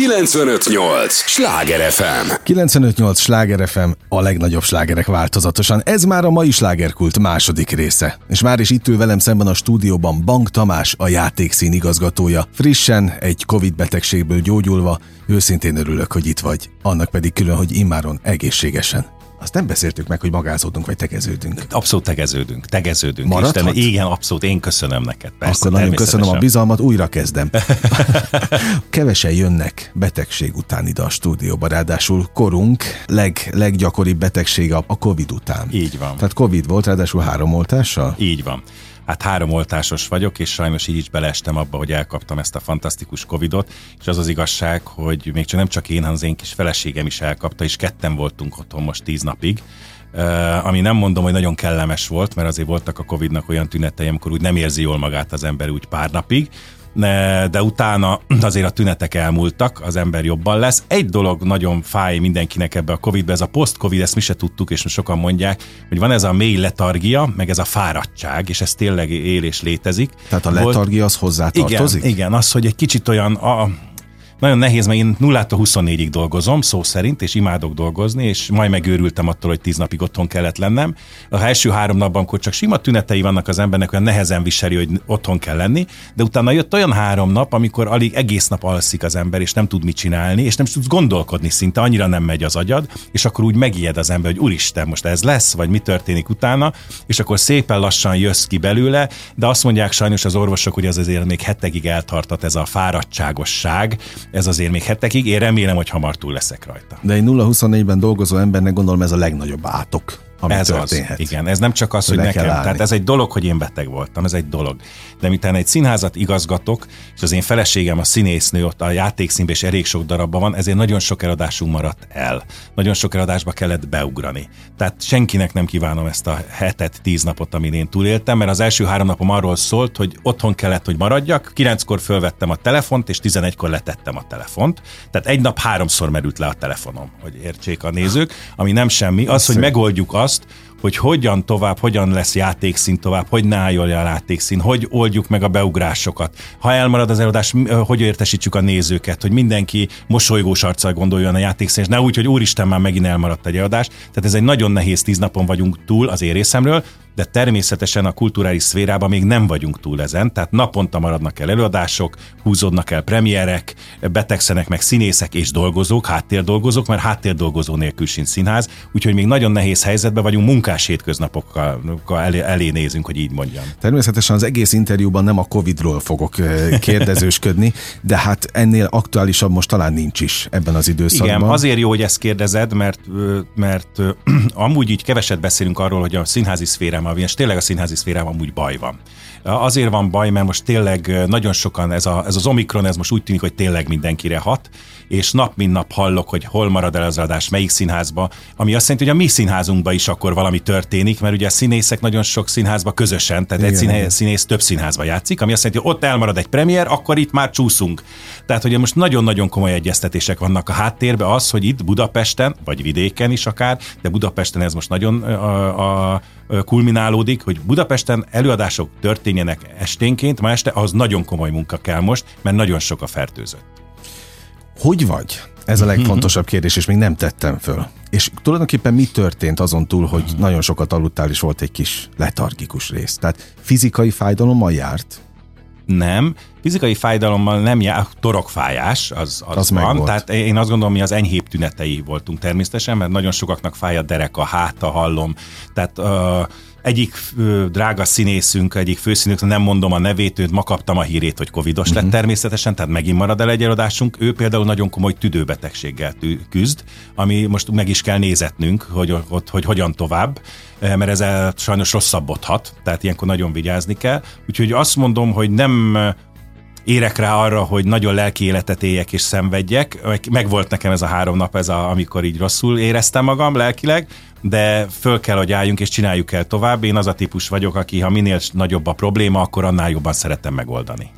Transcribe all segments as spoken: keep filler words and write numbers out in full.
kilencvenöt nyolc Sláger ef em. kilencvenöt nyolc Sláger ef em, a legnagyobb slágerek változatosan. Ez már a mai Slágerkult második része. És már is itt ül velem szemben a stúdióban Bank Tamás, a Játékszín igazgatója. Frissen, egy Covid betegségből gyógyulva, őszintén örülök, hogy itt vagy. Annak pedig külön, hogy immáron egészségesen. Azt nem beszéltük meg, hogy magázódunk, vagy tegeződünk. Abszolút tegeződünk, tegeződünk. Maradhat? Igen, abszolút, én köszönöm neked. Persze, akkor nagyon köszönöm a bizalmat, újra kezdem. Kevesen jönnek betegség után ide a stúdióba, ráadásul korunk leg, leggyakoribb betegsége a Covid után. Így van. Tehát Covid volt, ráadásul három oltással? Így van. Hát három oltásos vagyok, és sajnos így is beleestem abba, hogy elkaptam ezt a fantasztikus Covidot, és az az igazság, hogy még csak nem csak én, hanem az én kis feleségem is elkapta, és ketten voltunk otthon most tíz napig. Uh, ami nem mondom, hogy nagyon kellemes volt, mert azért voltak a Covidnak olyan tünetei, amikor úgy nem érzi jól magát az ember úgy pár napig, de utána azért a tünetek elmúltak, az ember jobban lesz. Egy dolog nagyon fáj mindenkinek ebbe a Covidbe, ez a post-Covid, ezt mi se tudtuk, és sokan mondják, hogy van ez a mély letargia, meg ez a fáradtság, és ez tényleg él és létezik. Tehát a letargia az hozzátartozik? Igen, igen, az, hogy egy kicsit olyan... A, Nagyon nehéz, mert én nullától huszonnégyig dolgozom, szó szerint, és imádok dolgozni, és majd megőrültem attól, hogy tíz napig otthon kellett lennem. A első három napban, akkor csak sima tünetei vannak az embernek, olyan nehezen viseli, hogy otthon kell lenni, de utána jött olyan három nap, amikor alig egész nap alszik az ember, és nem tud mit csinálni, és nem tudsz gondolkodni szinte, annyira nem megy az agyad, és akkor úgy megijed az ember, hogy úristen, most ez lesz, vagy mi történik utána, és akkor szépen lassan jössz ki belőle, de azt mondják sajnos az orvosok, hogy az azért még hetekig eltartott ez a fáradtságosság. Ez azért még hetekig, én remélem, hogy hamar túl leszek rajta. De egy nulla huszonnégyben dolgozó embernek gondolom ez a legnagyobb átok, ami ez történhet. Az, igen, ez nem csak az, hogy le nekem, tehát ez egy dolog, hogy én beteg voltam, ez egy dolog. De miután egy színházat igazgatok, és az én feleségem a színésznő, ott a Játékszínben is elég sok darabban van, ezért nagyon sok eladásunk maradt el. Nagyon sok eladásba kellett beugrani. Tehát senkinek nem kívánom ezt a hetet, tíz napot, amin én túléltem, mert az első három napom arról szólt, hogy otthon kellett, hogy maradjak, kilenckor fölvettem a telefont, és tizenegykor letettem a telefont. Tehát egy nap háromszor merült le a telefonom, hogy értsék a nézők, ami nem semmi. Az, hogy megoldjuk azt, hogy hogyan tovább, hogyan lesz Játékszín tovább, hogy ne álljon a Játékszín, hogy oldjuk meg a beugrásokat. Ha elmarad az előadás, hogy értesítsük a nézőket, hogy mindenki mosolygós arccal gondoljon a Játékszín, és ne úgy, hogy úristen, már megint elmaradt egy előadás. Tehát ez egy nagyon nehéz tíz napon vagyunk túl az én részemről, de természetesen a kulturális szférában még nem vagyunk túl ezen, tehát naponta maradnak el előadások, húzódnak el premierek, betegszenek meg színészek és dolgozók, háttérdolgozók, mert háttérdolgozó nélkül sincs színház, úgyhogy még nagyon nehéz helyzetben vagyunk, munkás hétköznapokkal elé, elé nézünk, hogy így mondjam. Természetesen az egész interjúban nem a Covidról fogok kérdezősködni, de hát ennél aktuálisabb most talán nincs is ebben az időszakban. Igen, azért jó, hogy ezt kérdezed, mert, mert amúgy így keveset beszélünk arról, hogy a színházi szférában, és tényleg a színházi szférában amúgy baj van. Azért van baj, mert most tényleg nagyon sokan, ez, a, ez az Omikron, ez most úgy tűnik, hogy tényleg mindenkire hat, és nap mint nap hallok, hogy hol marad el az adás, melyik színházba, ami azt jelenti, hogy a mi színházunkban is akkor valami történik, mert ugye a színészek nagyon sok színházba közösen, tehát igen, egy színész, színész több színházba játszik, ami azt jelenti, hogy ott elmarad egy premier, akkor itt már csúszunk. Tehát, hogy most nagyon-nagyon komoly egyeztetések vannak a háttérben, az, hogy itt Budapesten, vagy vidéken is akár, de Budapesten ez most nagyon a, a, kulminálódik, hogy Budapesten előadások történjenek esténként, ma este, az nagyon komoly munka kell most, mert nagyon sok a fertőzött. Hogy vagy? Ez a legfontosabb kérdés, és még nem tettem föl. És tulajdonképpen mi történt azon túl, hogy nagyon sokat aludtál, és volt egy kis letargikus rész? Tehát fizikai fájdalommal járt? Nem, fizikai fájdalommal nem jár, torokfájás, az, az, az van. Tehát én azt gondolom, mi az enyhébb tünetei voltunk természetesen, mert nagyon sokaknak fáj a dereka, háta, hallom. Tehát... Uh, Egyik ö, drága színészünk, egyik főszínünk, nem mondom a nevét, őt ma kaptam a hírét, hogy covidos uh-huh. lett természetesen, tehát megint marad el egy előadásunk. Ő például nagyon komoly tüdőbetegséggel tű, küzd, ami most meg is kell nézetnünk, hogy, hogy, hogy hogyan tovább, mert ezzel sajnos rosszabbodhat, tehát ilyenkor nagyon vigyázni kell. Úgyhogy azt mondom, hogy nem... érek rá arra, hogy nagyon lelki életet éljek és szenvedjek. Megvolt nekem ez a három nap, ez a, amikor így rosszul éreztem magam lelkileg, de föl kell, hogy álljunk és csináljuk el tovább. Én az a típus vagyok, aki ha minél nagyobb a probléma, akkor annál jobban szeretem megoldani.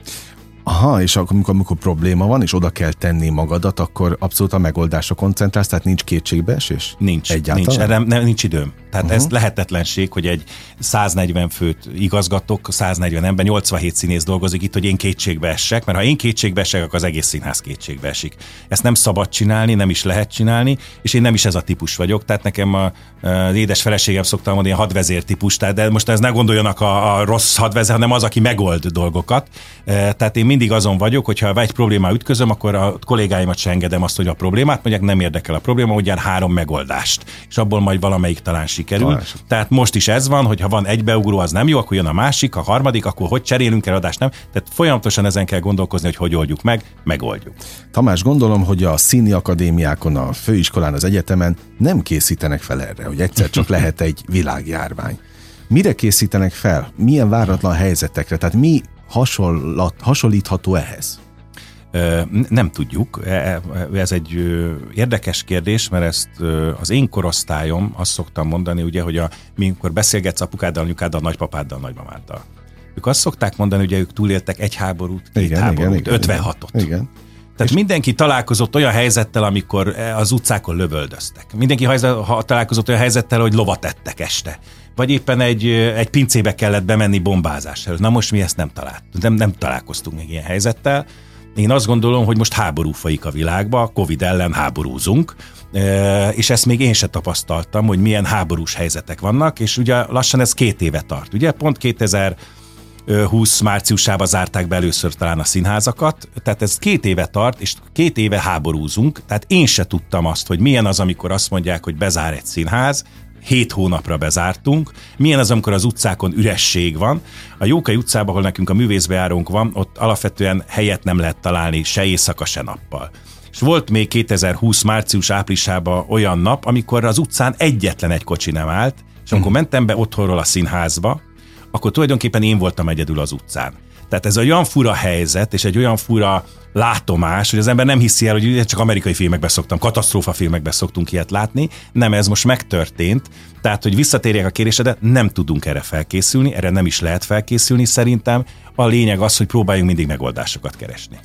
Aha, és akkor, amikor, amikor probléma van, és oda kell tenni magadat, akkor abszolút a megoldásra koncentrálsz, tehát nincs kétségbeesés? Nincs. Egyáltalán? Nincs, erre nem, nincs időm. Tehát uh-huh. ez lehetetlenség, hogy egy száznegyven főt igazgatok, száznegyven ember, nyolcvanhét színész dolgozik itt, hogy én kétségbeessek, mert ha én kétségbeessek, akkor az egész színház kétségbeesik. Ezt nem szabad csinálni, nem is lehet csinálni, és én nem is ez a típus vagyok, tehát nekem a, az édes feleségem szoktam mondani, a hadvezér típus, tehát de most ez ne gondoljanak a, a rossz hadvezér, hanem az, aki megold dolgokat. Tehát én mindig azon vagyok, hogyha egy problémát ütközöm, akkor a kollégáimat sem engedem azt, hogy a problémát mondják, nem érdekel a probléma, ugyan három megoldást, és abból majd valamelyik talán sikerül. Talán. Tehát most is ez van, hogy ha van egybeugró, az nem jó, akkor jön a másik, a harmadik, akkor hogy cserélünk el adást, nem? Tehát folyamatosan ezen kell gondolkozni, hogy hogy oldjuk meg, megoldjuk. Tamás, gondolom, hogy a színi akadémiákon, a főiskolán, az egyetemen nem készítenek fel erre, hogy egyszer csak lehet egy világjárvány. Mire készítenek fel? Milyen váratlan helyzetekre? Tehát mi hasonlat, hasonlítható ehhez? Nem tudjuk. Ez egy érdekes kérdés, mert ezt az én korosztályom, azt szoktam mondani, ugye, hogy a, mikor beszélgetsz apukáddal, anyukáddal, nagypapáddal, nagymamáddal. Ők azt szokták mondani, ugye ők túléltek egy háborút, két igen, háborút, igen, ötvenhatot. Igen. igen. Tehát mindenki találkozott olyan helyzettel, amikor az utcákon lövöldöztek. Mindenki találkozott olyan helyzettel, hogy lovat ettek este. Vagy éppen egy, egy pincébe kellett bemenni bombázás előtt. Na most mi ezt nem talált, nem, nem találkoztunk még ilyen helyzettel. Én azt gondolom, hogy most háború folyik a világba, Covid ellen háborúzunk, és ezt még én se tapasztaltam, hogy milyen háborús helyzetek vannak, és ugye lassan ez két éve tart. Ugye pont kétezer-húsz márciusában zárták be először talán a színházakat, tehát ez két éve tart, és két éve háborúzunk, tehát én se tudtam azt, hogy milyen az, amikor azt mondják, hogy bezár egy színház, hét hónapra bezártunk. Milyen az, amikor az utcákon üresség van. A Jókai utcában, ahol nekünk a művészbejárónk van, ott alapvetően helyet nem lehet találni se éjszaka, se nappal. És volt még kétezer-húsz március-áprilisában olyan nap, amikor az utcán egyetlen egy kocsi nem állt, és amikor mentem be otthonról a színházba, akkor tulajdonképpen én voltam egyedül az utcán. Tehát ez egy olyan fura helyzet, és egy olyan fura látomás, hogy az ember nem hiszi el, hogy csak amerikai filmekben szoktam, katasztrófa filmekben szoktunk ilyet látni. Nem, ez most megtörtént. Tehát, hogy visszatérjek a kérésedet, nem tudunk erre felkészülni, erre nem is lehet felkészülni szerintem. A lényeg az, hogy próbáljunk mindig megoldásokat keresni.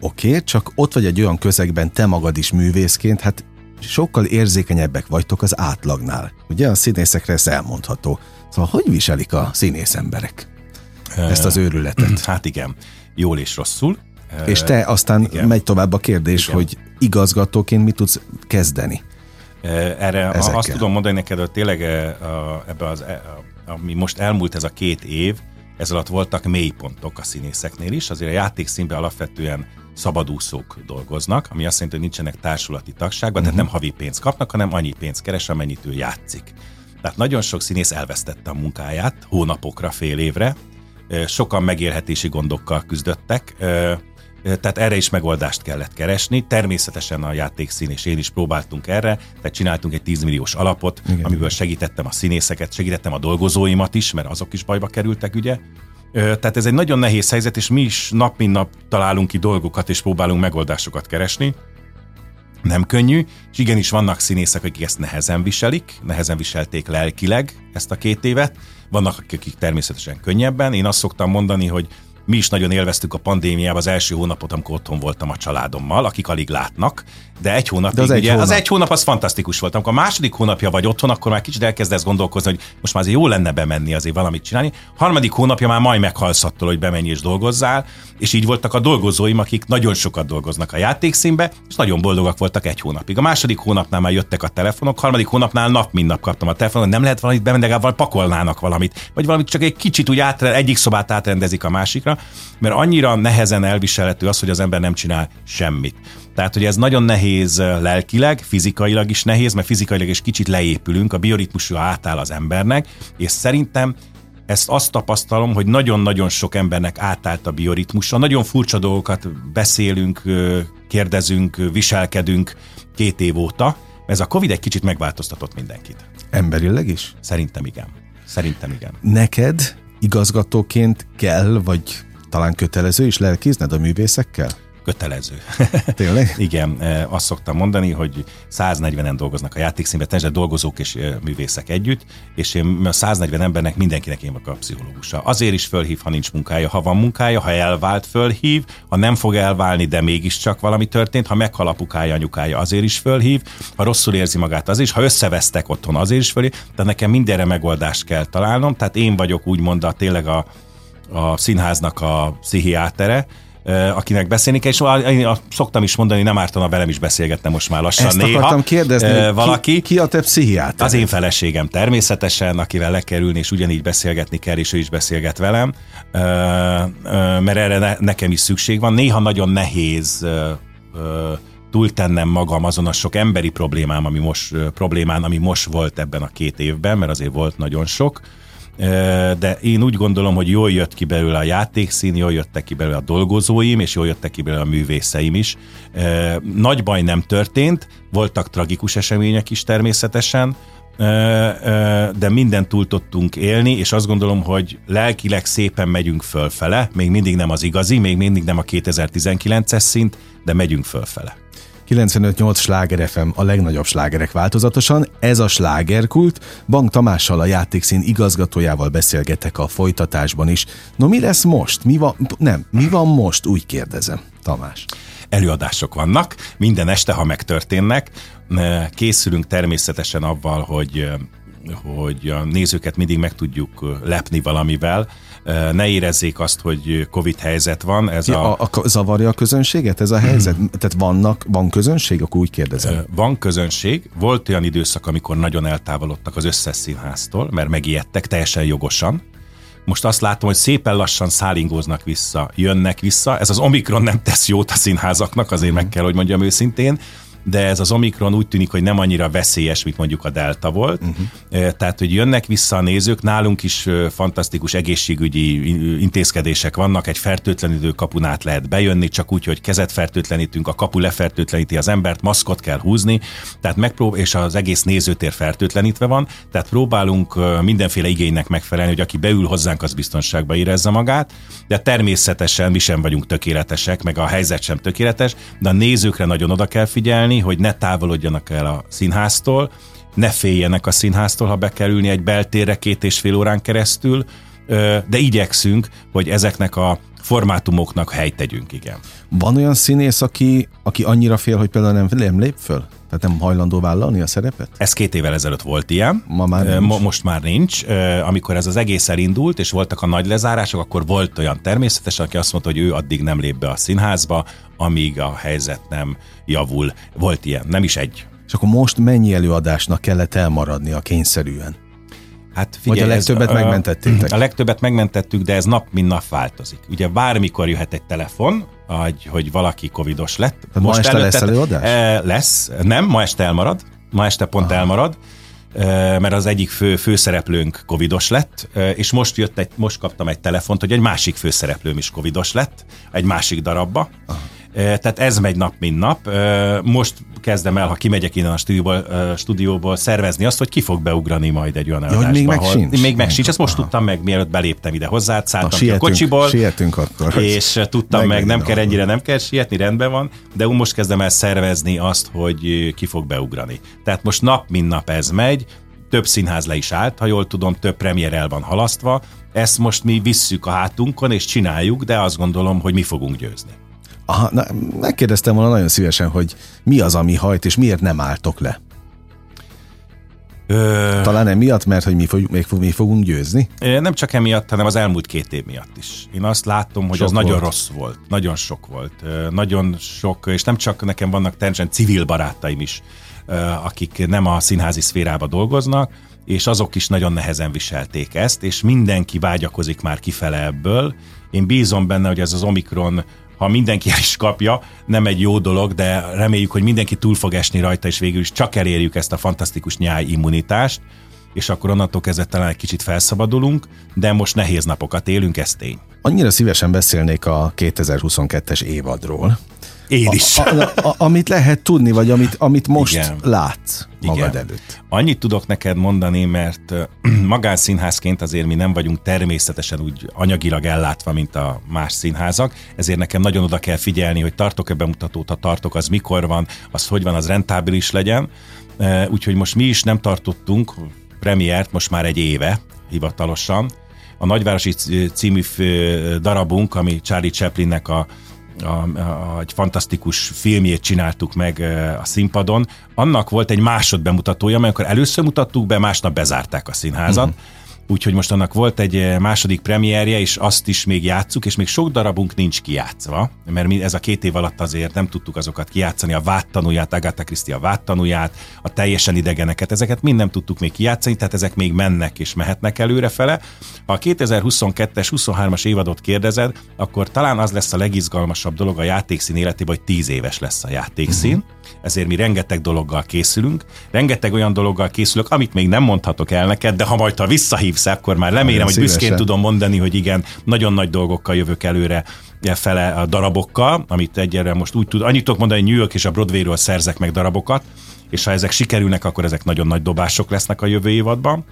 Oké, okay, csak ott vagy egy olyan közegben te magad is művészként, hát sokkal érzékenyebbek vagytok az átlagnál. Ugye a színészekre ez elmondható. Szóval hogy viselik a színész emberek ezt az őrületet? Hát igen, jól és rosszul. És te aztán igen. megy tovább a kérdés, igen. hogy igazgatóként mit tudsz kezdeni? Erre ezekkel. Azt tudom mondani neked, hogy tényleg ebbe az, ami most elmúlt ez a két év, ez alatt voltak mélypontok a színészeknél is. Azért a játékszínben alapvetően szabadúszók dolgoznak, ami azt jelenti, hogy nincsenek társulati tagságban, uh-huh. tehát nem havi pénzt kapnak, hanem annyi pénzt keres, amennyit ő játszik. Tehát nagyon sok színész elvesztette a munkáját hónapokra, fél évre. Sokan megélhetési gondokkal küzdöttek, tehát erre is megoldást kellett keresni. Természetesen a játékszín és én is próbáltunk erre, tehát csináltunk egy tízmilliós alapot, igen. amiből segítettem a színészeket, segítettem a dolgozóimat is, mert azok is bajba kerültek, ugye. Tehát ez egy nagyon nehéz helyzet, és mi is nap mint nap találunk ki dolgokat, és próbálunk megoldásokat keresni. Nem könnyű, és igenis vannak színészek, akik ezt nehezen viselik, nehezen viselték lelkileg ezt a két évet, vannak akik természetesen könnyebben. Én azt szoktam mondani, hogy mi is nagyon élveztük a pandémiában az első hónapot, amikor otthon voltam a családommal, akik alig látnak, de egy hónapig, de az, ugye, egy hónap. az egy hónap az fantasztikus volt. Amikor a második hónapja vagy otthon, akkor már kicsit elkezdesz gondolkozni, hogy most már azért jó lenne bemenni, azért valamit csinálni. Harmadik hónapja már majd meghalsz attól, hogy bemenj és dolgozzál, és így voltak a dolgozóim, akik nagyon sokat dolgoznak a játékszínbe, és nagyon boldogak voltak egy hónapig. A második hónapnál már jöttek a telefonok, harmadik hónapnál nap mint nap kaptam a telefonon, nem lehet valamit bemenni, legalább pakolnának valamit, vagy valamit csak egy kicsit úgy átre, egyik szobát átrendezik a másikra, mert annyira nehezen elviselhető az, hogy az ember nem csinál semmit. Tehát, hogy ez nagyon nehéz lelkileg, fizikailag is nehéz, mert fizikailag is kicsit leépülünk, a bioritmusra átáll az embernek, és szerintem ezt azt tapasztalom, hogy nagyon-nagyon sok embernek átállt a bioritmusa. Nagyon furcsa dolgokat beszélünk, kérdezünk, viselkedünk két év óta. Ez a Covid egy kicsit megváltoztatott mindenkit. Emberileg is? Szerintem igen. Szerintem igen. Neked igazgatóként kell, vagy talán kötelező is lelkizned a művészekkel? kötelező. Tényleg? Igen, azt szoktam mondani, hogy száznegyvenen dolgoznak a játékszínben, de dolgozók és művészek együtt, és én a száznegyven embernek mindenkinek én vagyok a pszichológusa. Azért is fölhív, ha nincs munkája, ha van munkája, ha elvált, fölhív, ha nem fog elválni, de mégiscsak valami történt, ha meghal apukája, anyukája, azért is fölhív, ha rosszul érzi magát, az is, ha összevesztek otthon, azért is fölhív, de nekem mindenre megoldást kell találnom, tehát én vagyok úgymond a, tényleg a, a színháznak a pszichiátere, akinek beszélni kell, és szoktam is mondani, nem ártana velem is beszélgetnem most már lassan. Ezt néha akartam kérdezni, valaki, ki, ki a te pszichiáter? Az én feleségem természetesen, akivel le kell ülni, és ugyanígy beszélgetni kell, és ő is beszélget velem, mert erre nekem is szükség van. Néha nagyon nehéz túltennem magam azon a sok emberi problémám, ami most, problémán, ami most volt ebben a két évben, mert azért volt nagyon sok, de én úgy gondolom, hogy jól jött ki belőle a játékszín, jól jöttek ki belőle a dolgozóim, és jól jöttek ki belőle a művészeim is. Nagy baj nem történt, voltak tragikus események is természetesen, de mindent túl tudtunk élni, és azt gondolom, hogy lelkileg szépen megyünk fölfele, még mindig nem az igazi, még mindig nem a kétezer-tizenkilences szint, de megyünk fölfele. kilencvenöt nyolc Sláger ef em, a legnagyobb slágerek változatosan, ez a Slágerkult. Bank Tamással, a Játékszín igazgatójával beszélgetek a folytatásban is. No, mi lesz most? Mi van, nem, mi van most? Úgy kérdezem, Tamás. Előadások vannak, minden este, ha megtörténnek. Készülünk természetesen avval, hogy, hogy a nézőket mindig meg tudjuk lepni valamivel. Ne érezzék azt, hogy Covid helyzet van. Ez ja, a... A, a zavarja a közönséget ez a helyzet? Hmm. Tehát vannak, van közönség? Akkor úgy kérdezem. Van közönség. Volt olyan időszak, amikor nagyon eltávolodtak az összes színháztól, mert megijedtek teljesen jogosan. Most azt látom, hogy szépen lassan szálingóznak vissza, jönnek vissza. Ez az Omikron nem tesz jót a színházaknak, azért hmm. meg kell, hogy mondjam őszintén. De ez az Omikron úgy tűnik, hogy nem annyira veszélyes, mint mondjuk a Delta volt. Uh-huh. Tehát, hogy jönnek vissza a nézők, nálunk is fantasztikus egészségügyi intézkedések vannak, egy fertőtlenítő kapun át lehet bejönni, csak úgy, hogy kezet fertőtlenítünk, a kapu lefertőtleníti az embert, maszkot kell húzni, tehát megprób- és az egész nézőtér fertőtlenítve van, tehát próbálunk mindenféle igénynek megfelelni, hogy aki beül hozzánk, az biztonságban érezze magát, de természetesen mi sem vagyunk tökéletesek, meg a helyzet sem tökéletes, de a nézőkre nagyon oda kell figyelni, hogy ne távolodjanak el a színháztól, ne féljenek a színháztól, ha be kell ülni egy beltérre két és fél órán keresztül, de igyekszünk, hogy ezeknek a formátumoknak helyt tegyünk, igen. Van olyan színész, aki, aki annyira fél, hogy például nem, nem lép föl? Tehát nem hajlandó vállalni a szerepet? Ez két évvel ezelőtt volt ilyen. Ma már Mo- most már nincs. Amikor ez az egész elindult, és voltak a nagy lezárások, akkor volt olyan természetesen, aki azt mondta, hogy ő addig nem lép be a színházba, amíg a helyzet nem javul. Volt ilyen, nem is egy. És akkor most mennyi előadásnak kellett elmaradnia kényszerűen? Hát figyelj, vagy a legtöbbet ez, megmentettétek? A legtöbbet megmentettük, de ez nap mint nap változik. Ugye bármikor jöhet egy telefon, hogy valaki covidos lett. Tehát most ma este előttet, lesz előadás? Lesz. Nem, ma este elmarad. Ma este pont Aha. elmarad, mert az egyik fő, főszereplőnk covidos lett, és most, jött egy, most kaptam egy telefont, hogy egy másik főszereplőm is covidos lett, egy másik darabba. Aha. Tehát ez megy nap, mint nap. Most kezdem el, ha kimegyek innen a stúdióból, stúdióból szervezni azt, hogy ki fog beugrani majd egy olyan ja, adásba. Még meg ahol, sincs. Még meg sincs. Ezt most Aha. tudtam meg, mielőtt beléptem ide hozzá, szálltam Na, sietünk, ki a kocsiból. Sietünk akkor. És tudtam meg, meg nem kell ennyire, van. nem kell sietni, rendben van, de most kezdem el szervezni azt, hogy ki fog beugrani. Tehát most nap, mint nap ez megy. Több színház le is állt, ha jól tudom, több premier el van halasztva. Ezt most mi visszük a hátunkon és csináljuk, de azt gondolom, hogy mi fogunk győzni. Aha, na, megkérdeztem volna nagyon szívesen, hogy mi az, ami hajt, és miért nem álltok le? Ö... Talán emiatt, mert hogy mi, fog, még fog, mi fogunk győzni? Nem csak emiatt, hanem az elmúlt két év miatt is. Én azt látom, hogy sok az volt. Nagyon rossz volt, nagyon sok volt, nagyon sok, és nem csak nekem vannak természetesen civil barátaim is, akik nem a színházi szférába dolgoznak, és azok is nagyon nehezen viselték ezt, és mindenki vágyakozik már kifele ebből. Én bízom benne, hogy ez az Omikron, ha mindenki el is kapja, nem egy jó dolog, de reméljük, hogy mindenki túl fog esni rajta, és végül is csak elérjük ezt a fantasztikus nyájimmunitást, és akkor onnantól kezdve talán egy kicsit felszabadulunk, de most nehéz napokat élünk, ez tény. Annyira szívesen beszélnék a kétezer-huszonkettes évadról, Én is. A, a, a, amit lehet tudni, vagy amit, amit most igen, látsz magad igen. előtt. Annyit tudok neked mondani, mert magánszínházként azért mi nem vagyunk természetesen úgy anyagilag ellátva, mint a más színházak, ezért nekem nagyon oda kell figyelni, hogy tartok-e bemutatót, ha tartok, az mikor van, az hogy van, az rentábilis legyen. Úgyhogy most mi is nem tartottunk premiért most már egy éve hivatalosan. A Nagyvárosi című darabunk, ami Charlie Chaplinnek a A, a, egy fantasztikus filmjét csináltuk meg a színpadon. Annak volt egy másodbemutatója, mert amikor először mutattuk be, másnap bezárták a színházat. Uh-huh. Úgyhogy most annak volt egy második premierje, és azt is még játsszuk, és még sok darabunk nincs kijátszva, mert mi ez a két év alatt azért nem tudtuk azokat kijátszani, a Vádtanúját, Agatha Christie a Vádtanúját, a Teljesen idegeneket, ezeket mind nem tudtuk még kijátszani, tehát ezek még mennek és mehetnek előrefele. Ha a kétezer-huszonkettes huszonhármas évadot kérdezed, akkor talán az lesz a legizgalmasabb dolog a játékszín életében, hogy tíz éves lesz a játékszín, uh-huh. ezért mi rengeteg dologgal készülünk, rengeteg olyan dologgal készülök, amit még nem mondhatok el neked, de ha majd ha visszahív akkor már remélem, olyan hogy szívesen. Büszkén tudom mondani, hogy igen, nagyon nagy dolgokkal jövök előre fele a darabokkal, amit egyelőre most úgy tud, annyit tudok mondani, hogy New York és a Broadwayről szerzek meg darabokat, és ha ezek sikerülnek, akkor ezek nagyon nagy dobások lesznek a jövő évadban.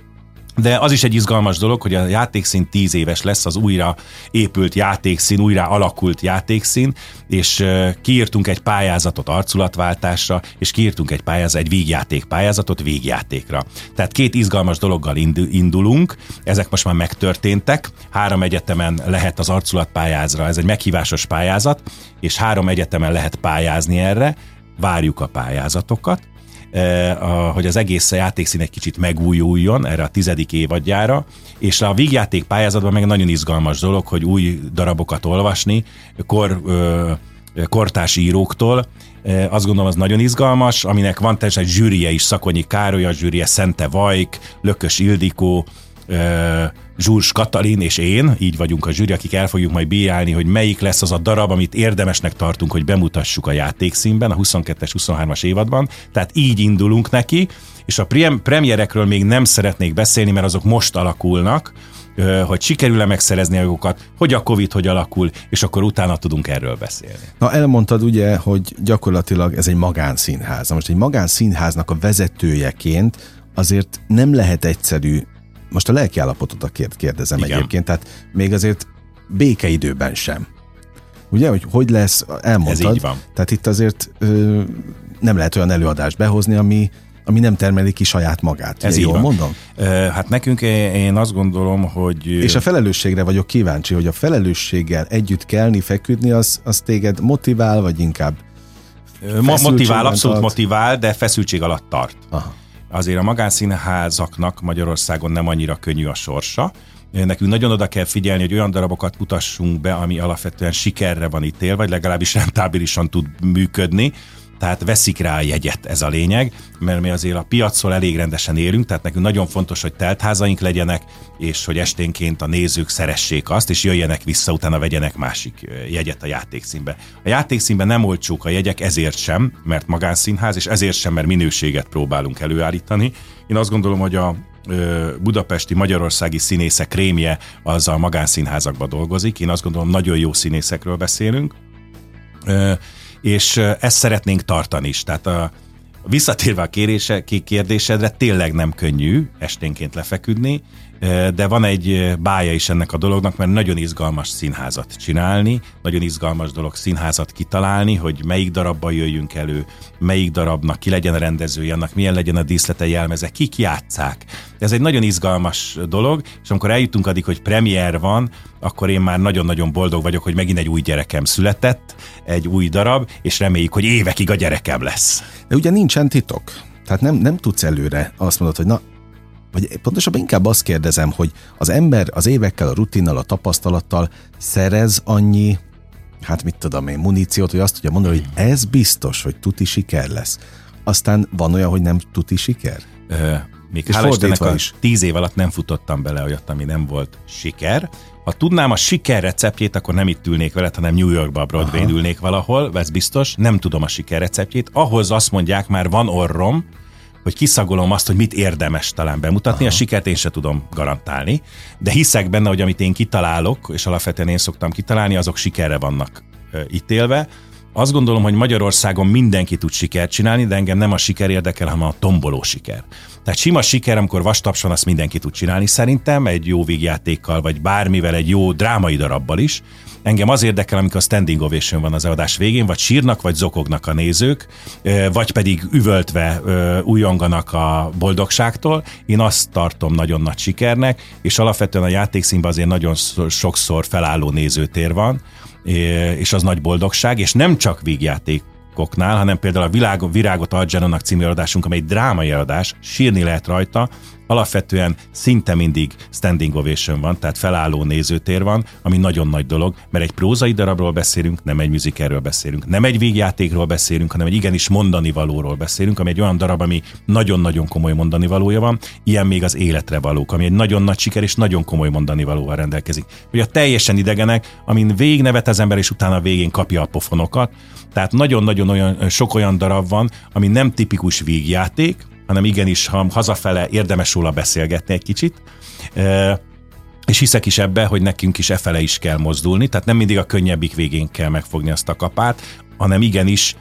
De az is egy izgalmas dolog, hogy a játékszín tíz éves lesz, az újra épült játékszín, újra alakult játékszín, és kiírtunk egy pályázatot arculatváltásra, és kiírtunk egy pályázat, egy vígjáték pályázatot vígjátékra. Tehát két izgalmas dologgal indulunk, ezek most már megtörténtek, három egyetemen lehet az arculatpályázra, ez egy meghívásos pályázat, és három egyetemen lehet pályázni erre, várjuk a pályázatokat, hogy az egész játékszín egy kicsit megújuljon erre a tizedik évadjára, és a vígjáték pályázatban meg nagyon izgalmas dolog, hogy új darabokat olvasni kor, kortárs íróktól. Azt gondolom, az nagyon izgalmas, aminek van teljesen egy zsűrie is, Szakonyi Károly a zsűrie, Szente Vajk, Lökös Ildikó, Zsúrs Katalin és én, így vagyunk a zsűri, akik el fogjuk majd bírálni, hogy melyik lesz az a darab, amit érdemesnek tartunk, hogy bemutassuk a játékszínben, a huszonkettes huszonhármas évadban, tehát így indulunk neki, és a premierekről még nem szeretnék beszélni, mert azok most alakulnak, hogy sikerül-e megszerezni a jogokat, hogy a Covid hogy alakul, és akkor utána tudunk erről beszélni. Na, elmondtad ugye, hogy gyakorlatilag ez egy magánszínház. Most egy magánszínháznak a vezetőjeként azért nem lehet egyszerű. Most a lelki állapotodakért kérdezem igen. egyébként, tehát még azért békeidőben sem. Ugye, hogy hogy lesz, elmondtad. Ez így van. Tehát itt azért ö, nem lehet olyan előadást behozni, ami, ami nem termeli ki saját magát. Ez ugye, jól van. Mondom? Ö, hát nekünk én azt gondolom, hogy... És a felelősségre vagyok kíváncsi, hogy a felelősséggel együtt kelni, feküdni, az, az téged motivál, vagy inkább motivál, abszolút tart? Motivál, de feszültség alatt tart. Aha. Azért a magánszínházaknak Magyarországon nem annyira könnyű a sorsa. Nekünk nagyon oda kell figyelni, hogy olyan darabokat mutassunk be, ami alapvetően sikerre van ítélve, vagy legalábbis rentábilisan tud működni. Tehát veszik rá a jegyet, ez a lényeg, mert mi azért a piacról elég rendesen érünk, tehát nekünk nagyon fontos, hogy teltházaink legyenek, és hogy esténként a nézők szeressék azt, és jöjjenek vissza, utána vegyenek másik jegyet a játékszínbe. A játékszínben nem olcsók a jegyek, ezért sem, mert magánszínház, és ezért sem, mert minőséget próbálunk előállítani. Én azt gondolom, hogy a budapesti, magyarországi színészek krémje az a magánszínházakban dolgozik. Én azt gondolom, nagyon jó színészekről beszélünk. És ezt szeretnénk tartani is. Tehát a, visszatérve a kérése, kérdésedre, tényleg nem könnyű esténként lefeküdni, de van egy bája is ennek a dolognak, mert nagyon izgalmas színházat csinálni, nagyon izgalmas dolog színházat kitalálni, hogy melyik darabban jöjjünk elő, melyik darabnak, ki legyen a rendezője, annak milyen legyen a díszlete, jelmeze, kik játsszák. Ez egy nagyon izgalmas dolog, és amikor eljutunk addig, hogy premier van, akkor én már nagyon-nagyon boldog vagyok, hogy megint egy új gyerekem született, egy új darab, és reméljük, hogy évekig a gyerekem lesz. De ugye nincsen titok, tehát nem, nem tudsz előre azt mondod, hogy na, vagy pontosabban inkább azt kérdezem, hogy az ember az évekkel, a rutinnal, a tapasztalattal szerez annyi, hát mit tudom én, muníciót, hogy azt tudja mondani, hogy ez biztos, hogy tuti siker lesz. Aztán van olyan, hogy nem tuti siker? Ö, még és fordítva is. Tíz év alatt nem futottam bele olyat, ami nem volt siker. Ha tudnám a siker receptjét, akkor nem itt ülnék veled, hanem New Yorkba, a Broadway-n ülnék valahol, ez biztos, nem tudom a siker receptjét. Ahhoz azt mondják, már van orrom, hogy kiszagolom azt, hogy mit érdemes talán bemutatni, aha. A sikert én se tudom garantálni, de hiszek benne, hogy amit én kitalálok, és alapvetően én szoktam kitalálni, azok sikerre vannak ítélve, Azt gondolom, hogy Magyarországon mindenki tud sikert csinálni, de engem nem a siker érdekel, hanem a tomboló siker. Tehát sima siker, amikor vastapson, azt mindenki tud csinálni szerintem, egy jó vígjátékkal, vagy bármivel, egy jó drámai darabbal is. Engem az érdekel, amikor a standing ovation van az adás végén, vagy sírnak, vagy zokognak a nézők, vagy pedig üvöltve újonganak a boldogságtól. Én azt tartom nagyon nagy sikernek, és alapvetően a játékszínben azért nagyon sokszor felálló nézőtér van, és az nagy boldogság, és nem csak vígjátékoknál, hanem például a világ, Virágot Adjanon című adásunk, amely drámai adás, sírni lehet rajta, alapvetően szinte mindig standing ovation van, tehát felálló nézőtér van, ami nagyon nagy dolog, mert egy prózai darabról beszélünk, nem egy musicalről beszélünk, nem egy vígjátékról beszélünk, hanem egy igenis mondanivalóról beszélünk, ami egy olyan darab, ami nagyon-nagyon komoly mondanivalója van, ilyen még az életre valók, ami egy nagyon nagy siker és nagyon komoly mondanivalóval rendelkezik. Vagy a Teljesen idegenek, amin végignevet az ember, és utána a végén kapja a pofonokat, tehát nagyon-nagyon olyan, sok olyan darab van, ami nem tipikus vígjáték, hanem igenis, ha hazafele érdemes róla beszélgetni egy kicsit, és hiszek is ebbe, hogy nekünk is efele is kell mozdulni, tehát nem mindig a könnyebbik végén kell megfogni azt a kapát, hanem igenis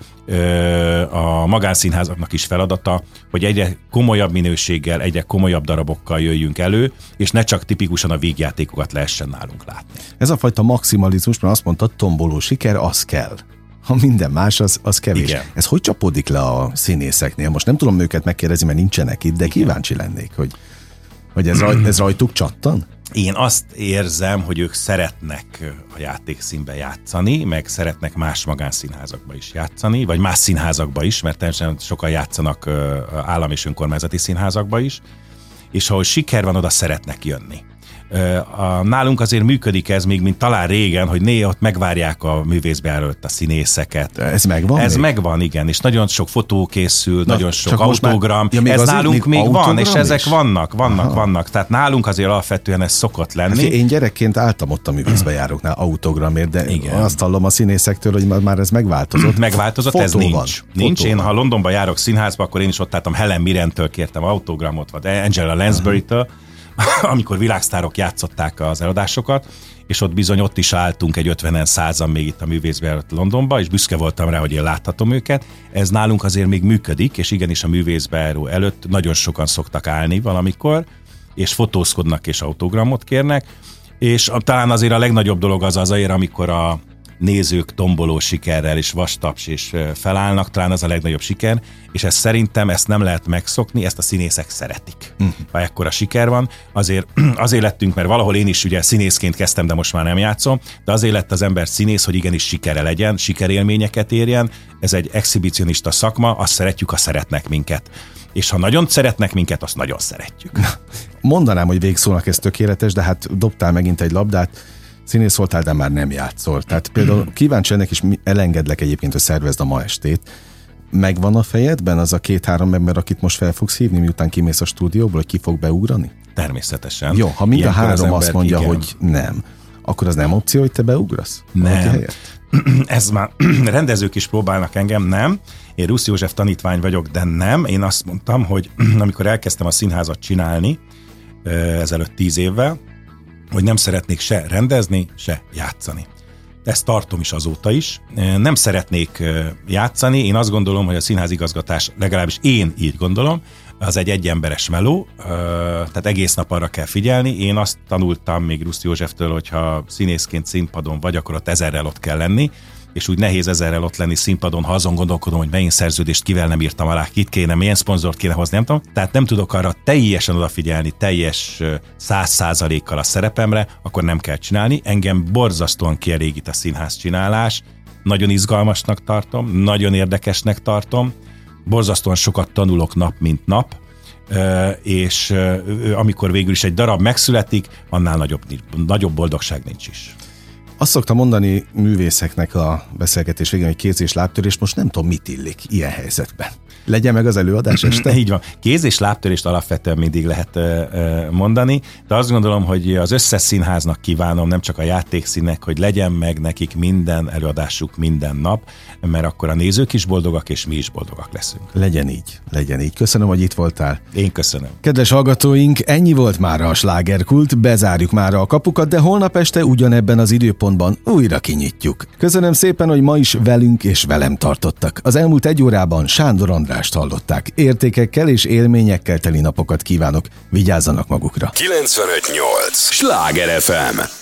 a magánszínházaknak is feladata, hogy egyre komolyabb minőséggel, egyre komolyabb darabokkal jöjjünk elő, és ne csak tipikusan a vígjátékokat lehessen nálunk látni. Ez a fajta maximalizmus, mert azt mondta, tomboló siker, az kell. Ha minden más, az, az kevés. Igen. Ez hogy csapódik le a színészeknél? Most nem tudom őket megkérdezni, mert nincsenek itt, de kíváncsi lennék, hogy, hogy ez, raj, ez rajtuk csattan? Én azt érzem, hogy ők szeretnek a játékszínben játszani, meg szeretnek más magánszínházakba is játszani, vagy más színházakba is, mert természetesen sokan játszanak állam- és önkormányzati színházakba is, és ahol siker van, oda szeretnek jönni. Nálunk azért működik ez még, mint talán régen, hogy néha ott megvárják a művészbe előtt a színészeket. Ez megvan? Ez még? megvan, igen, és nagyon sok fotó készül, Na, nagyon sok autogram. Már, ja, ez nálunk még, még van, és is? ezek vannak, vannak, Aha. vannak. Tehát nálunk azért alapvetően ez szokott lenni. Hát én gyerekként álltam ott a művészbe járóknál autogramért, de igen. azt hallom a színészektől, hogy már ez megváltozott. Megváltozott, fotó ez nincs. Van. Nincs. Fotó én, van. Ha Londonba járok színházba, akkor én is ott álltam, Helen Mirrentől kértem autogramot, vagy Angela Lansbury-től, amikor világsztárok játszották az eladásokat, és ott bizony ott is álltunk egy ötvenen százan még itt a művészben előtt Londonba, és büszke voltam rá, hogy én láthatom őket. Ez nálunk azért még működik, és igenis a művészben előtt nagyon sokan szoktak állni valamikor, és fotózkodnak és autogramot kérnek, és talán azért a legnagyobb dolog az azért, amikor a nézők tomboló sikerrel és vastaps és felállnak, talán az a legnagyobb siker, és ez szerintem ezt nem lehet megszokni, ezt a színészek szeretik. Uh-huh. Ha ekkora siker van, azért, azért lettünk, mert valahol én is ugye színészként kezdtem, de most már nem játszom, de azért lett az ember színész, hogy igenis sikere legyen, sikerélményeket érjen, ez egy exhibicionista szakma, azt szeretjük, ha szeretnek minket. És ha nagyon szeretnek minket, azt nagyon szeretjük. Mondanám, hogy végszónak ez tökéletes, de hát dobtál megint egy labdát, színész voltál, de már nem játszol. Tehát például kíváncsi ennek, és elengedlek egyébként, hogy szervezd a ma estét. Megvan a fejedben az a két-három ember, akit most fel fogsz hívni, miután kimész a stúdióból, hogy ki fog beugrani? Természetesen. Jó, ha mind Ilyenkor a három az ember, azt mondja, igen. hogy nem, akkor az nem opció, hogy te beugrasz? Nem. Ez már rendezők is próbálnak engem, nem. Én Rusz József tanítvány vagyok, de nem. Én azt mondtam, hogy amikor elkezdtem a színházat csinálni, ezelőtt tíz évvel, hogy nem szeretnék se rendezni, se játszani. Ezt tartom is azóta is. Nem szeretnék játszani, én azt gondolom, hogy a színházigazgatás, legalábbis én így gondolom, az egy egyemberes meló, tehát egész nap arra kell figyelni. Én azt tanultam még Rusz Józseftől, hogyha színészként színpadon vagy, akkor ott ezerrel ott kell lenni, és úgy nehéz ezerrel ott lenni színpadon, ha azon gondolkodom, hogy melyik szerződést kivel nem írtam alá, kit kéne, milyen szponzort kéne hozni, nem tudom. Tehát nem tudok arra teljesen odafigyelni, teljes száz százalékkal a szerepemre, akkor nem kell csinálni. Engem borzasztóan kielégít a színház csinálás, nagyon izgalmasnak tartom, nagyon érdekesnek tartom, borzasztóan sokat tanulok nap, mint nap, és amikor végül is egy darab megszületik, annál nagyobb, nagyobb boldogság nincs is. Azt szoktam mondani művészeknek a beszélgetés végén, hogy kéz és lábtörés, most nem tudom, mit illik ilyen helyzetben. Legyen meg az előadás este? Így van. Kéz és lábtörést alapvetően mindig lehet mondani, de azt gondolom, hogy az összes színháznak kívánom, nem csak a játékszínnek, hogy legyen meg nekik minden előadásuk minden nap, mert akkor a nézők is boldogak, és mi is boldogak leszünk. Legyen így, legyen így. Köszönöm, hogy itt voltál. Én köszönöm. Kedves hallgatóink, ennyi volt már a Slágerkult, bezárjuk már a kapukat, de holnap este ugyanebben az időpont Mikrofonban újra kinyitjuk. Köszönöm szépen, hogy ma is velünk és velem tartottak. Az elmúlt egy órában Sándor Andrást hallották. Értékekkel és élményekkel teli napokat kívánok. Vigyázzanak magukra. kilencvenöt nyolc Sláger ef em